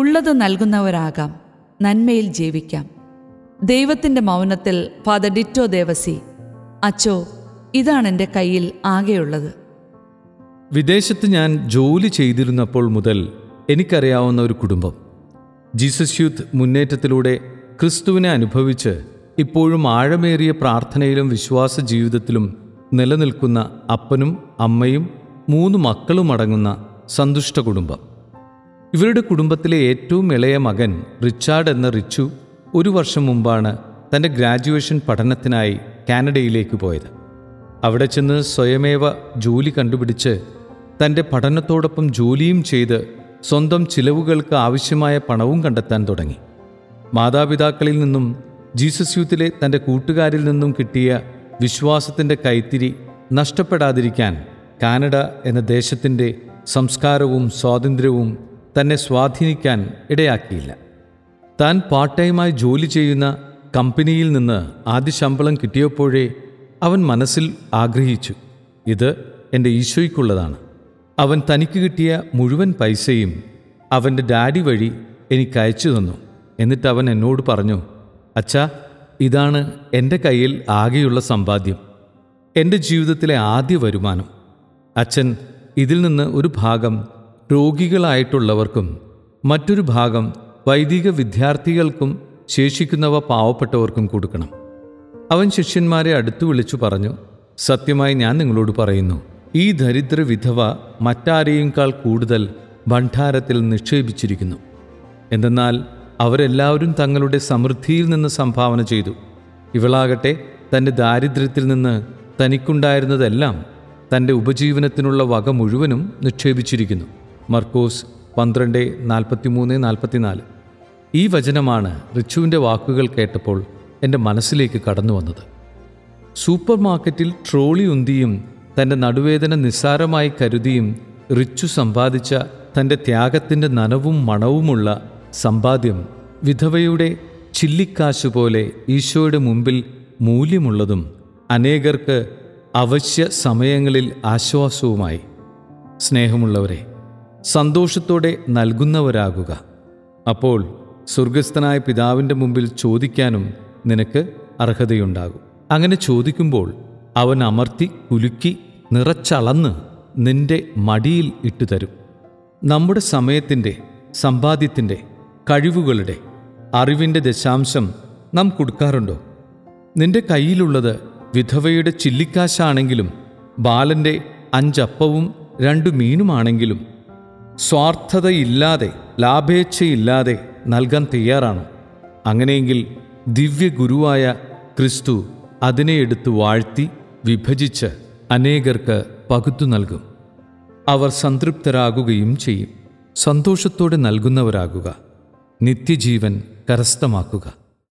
ഉള്ളത് നൽകുന്നവരാകാം, നന്മയിൽ ജീവിക്കാം. ദൈവത്തിൻ്റെ മൗനത്തിൽ ഫാദർ ഡിറ്റോ ദേവസി. അച്ചോ, ഇതാണെൻ്റെ കയ്യിൽ ആകെയുള്ളത്. വിദേശത്ത് ഞാൻ ജോലി ചെയ്തിരുന്നപ്പോൾ മുതൽ എനിക്കറിയാവുന്ന ഒരു കുടുംബം ജീസസ് യൂത്ത് മുന്നേറ്റത്തിലൂടെ ക്രിസ്തുവിനെ അനുഭവിച്ച് ഇപ്പോഴും ആഴമേറിയ പ്രാർത്ഥനയിലും വിശ്വാസ ജീവിതത്തിലും നിലനിൽക്കുന്ന അപ്പനും അമ്മയും 3 മക്കളും അടങ്ങുന്ന സന്തുഷ്ട കുടുംബം. ഇവരുടെ കുടുംബത്തിലെ ഏറ്റവും ഇളയ മകൻ റിച്ചാർഡ് എന്ന റിച്ചു 1 വർഷം മുമ്പാണ് തൻ്റെ ഗ്രാജുവേഷൻ പഠനത്തിനായി കാനഡയിലേക്ക് പോയത്. അവിടെ ചെന്ന് സ്വയമേവ ജോലി കണ്ടുപിടിച്ച് തൻ്റെ പഠനത്തോടൊപ്പം ജോലിയും ചെയ്ത് സ്വന്തം ചിലവുകൾക്ക് ആവശ്യമായ പണവും കണ്ടെത്താൻ തുടങ്ങി. മാതാപിതാക്കളിൽ നിന്നും ജീസസ് യൂത്തിലെ തൻ്റെ കൂട്ടുകാരിൽ നിന്നും കിട്ടിയ വിശ്വാസത്തിൻ്റെ കൈത്തിരി നഷ്ടപ്പെടാതിരിക്കാൻ കാനഡ എന്ന ദേശത്തിൻ്റെ സംസ്കാരവും സ്വാതന്ത്ര്യവും തന്നെ സ്വാധീനിക്കാൻ ഇടയാക്കിയില്ല. താൻ പാർട്ട് ടൈമായി ജോലി ചെയ്യുന്ന കമ്പനിയിൽ നിന്ന് ആദ്യ ശമ്പളം കിട്ടിയപ്പോഴേ അവൻ മനസ്സിൽ ആഗ്രഹിച്ചു, ഇത് എൻ്റെ ഈശോയ്ക്കുള്ളതാണ്. അവൻ തനിക്ക് കിട്ടിയ മുഴുവൻ പൈസയും അവൻ്റെ ഡാഡി വഴി എനിക്കയച്ചു തന്നു. എന്നിട്ടവൻ എന്നോട് പറഞ്ഞു, അച്ഛാ, ഇതാണ് എൻ്റെ കയ്യിൽ ആകെയുള്ള സമ്പാദ്യം, എൻ്റെ ജീവിതത്തിലെ ആദ്യ വരുമാനം. അച്ഛൻ ഇതിൽ നിന്ന് ഒരു ഭാഗം രോഗികളായിട്ടുള്ളവർക്കും മറ്റൊരു ഭാഗം വൈദിക വിദ്യാർത്ഥികൾക്കും ശേഷിക്കുന്നവ പാവപ്പെട്ടവർക്കും കൊടുക്കണം. അവൻ ശിഷ്യന്മാരെ അടുത്തു വിളിച്ചു പറഞ്ഞു, സത്യമായി ഞാൻ നിങ്ങളോട് പറയുന്നു, ഈ ദരിദ്ര വിധവ മറ്റാരെയുംക്കാൾ കൂടുതൽ ഭണ്ഡാരത്തിൽ നിക്ഷേപിച്ചിരിക്കുന്നു. എന്തെന്നാൽ അവരെല്ലാവരും തങ്ങളുടെ സമൃദ്ധിയിൽ നിന്ന് സംഭാവന ചെയ്തു. ഇവളാകട്ടെ തൻ്റെ ദാരിദ്ര്യത്തിൽ നിന്ന് തനിക്കുണ്ടായിരുന്നതെല്ലാം തൻ്റെ ഉപജീവനത്തിനുള്ള വക മുഴുവനും നിക്ഷേപിച്ചിരിക്കുന്നു. മർക്കോസ് 12:43-44. ഈ വചനമാണ് റിച്ചുവിൻ്റെ വാക്കുകൾ കേട്ടപ്പോൾ എൻ്റെ മനസ്സിലേക്ക് കടന്നു വന്നത്. സൂപ്പർ മാർക്കറ്റിൽ ട്രോളി ഉന്തിയും തൻ്റെ നടുവേദന നിസ്സാരമായി കരുതിയും റിച്ചു സമ്പാദിച്ച തൻ്റെ ത്യാഗത്തിൻ്റെ നനവും മണവുമുള്ള സമ്പാദ്യം വിധവയുടെ ചില്ലിക്കാശു പോലെ ഈശോയുടെ മുമ്പിൽ മൂല്യമുള്ളതും അനേകർക്ക് അവശ്യ സമയങ്ങളിൽ ആശ്വാസവുമായി. സ്നേഹമുള്ളവരെ, സന്തോഷത്തോടെ നൽകുന്നവരാകുക. അപ്പോൾ സ്വർഗസ്ഥനായ പിതാവിൻ്റെ മുമ്പിൽ ചോദിക്കാനും നിനക്ക് അർഹതയുണ്ടാകും. അങ്ങനെ ചോദിക്കുമ്പോൾ അവൻ അമർത്തി കുലുക്കി നിറച്ചളന്ന് നിന്റെ മടിയിൽ ഇട്ടുതരും. നമ്മുടെ സമയത്തിൻ്റെ, സമ്പാദ്യത്തിൻ്റെ, കഴിവുകളുടെ, അറിവിൻ്റെ 10% നാം കൊടുക്കാറുണ്ടോ? നിന്റെ കയ്യിലുള്ളത് വിധവയുടെ ചില്ലിക്കാശാണെങ്കിലും ബാലൻ്റെ 5 അപ്പവും 2 മീനുമാണെങ്കിലും സ്വാർത്ഥതയില്ലാതെ ലാഭേച്ഛയില്ലാതെ നൽകാൻ തയ്യാറാണോ? അങ്ങനെയെങ്കിൽ ദിവ്യഗുരുവായ ക്രിസ്തു അതിനെ എടുത്ത് വാഴ്ത്തി വിഭജിച്ച് അനേകർക്ക് പകുത്തു നൽകും. അവർ സംതൃപ്തരാകുകയും ചെയ്യും. സന്തോഷത്തോടെ നൽകുന്നവരാകുക, നിത്യജീവൻ കരസ്ഥമാക്കുക.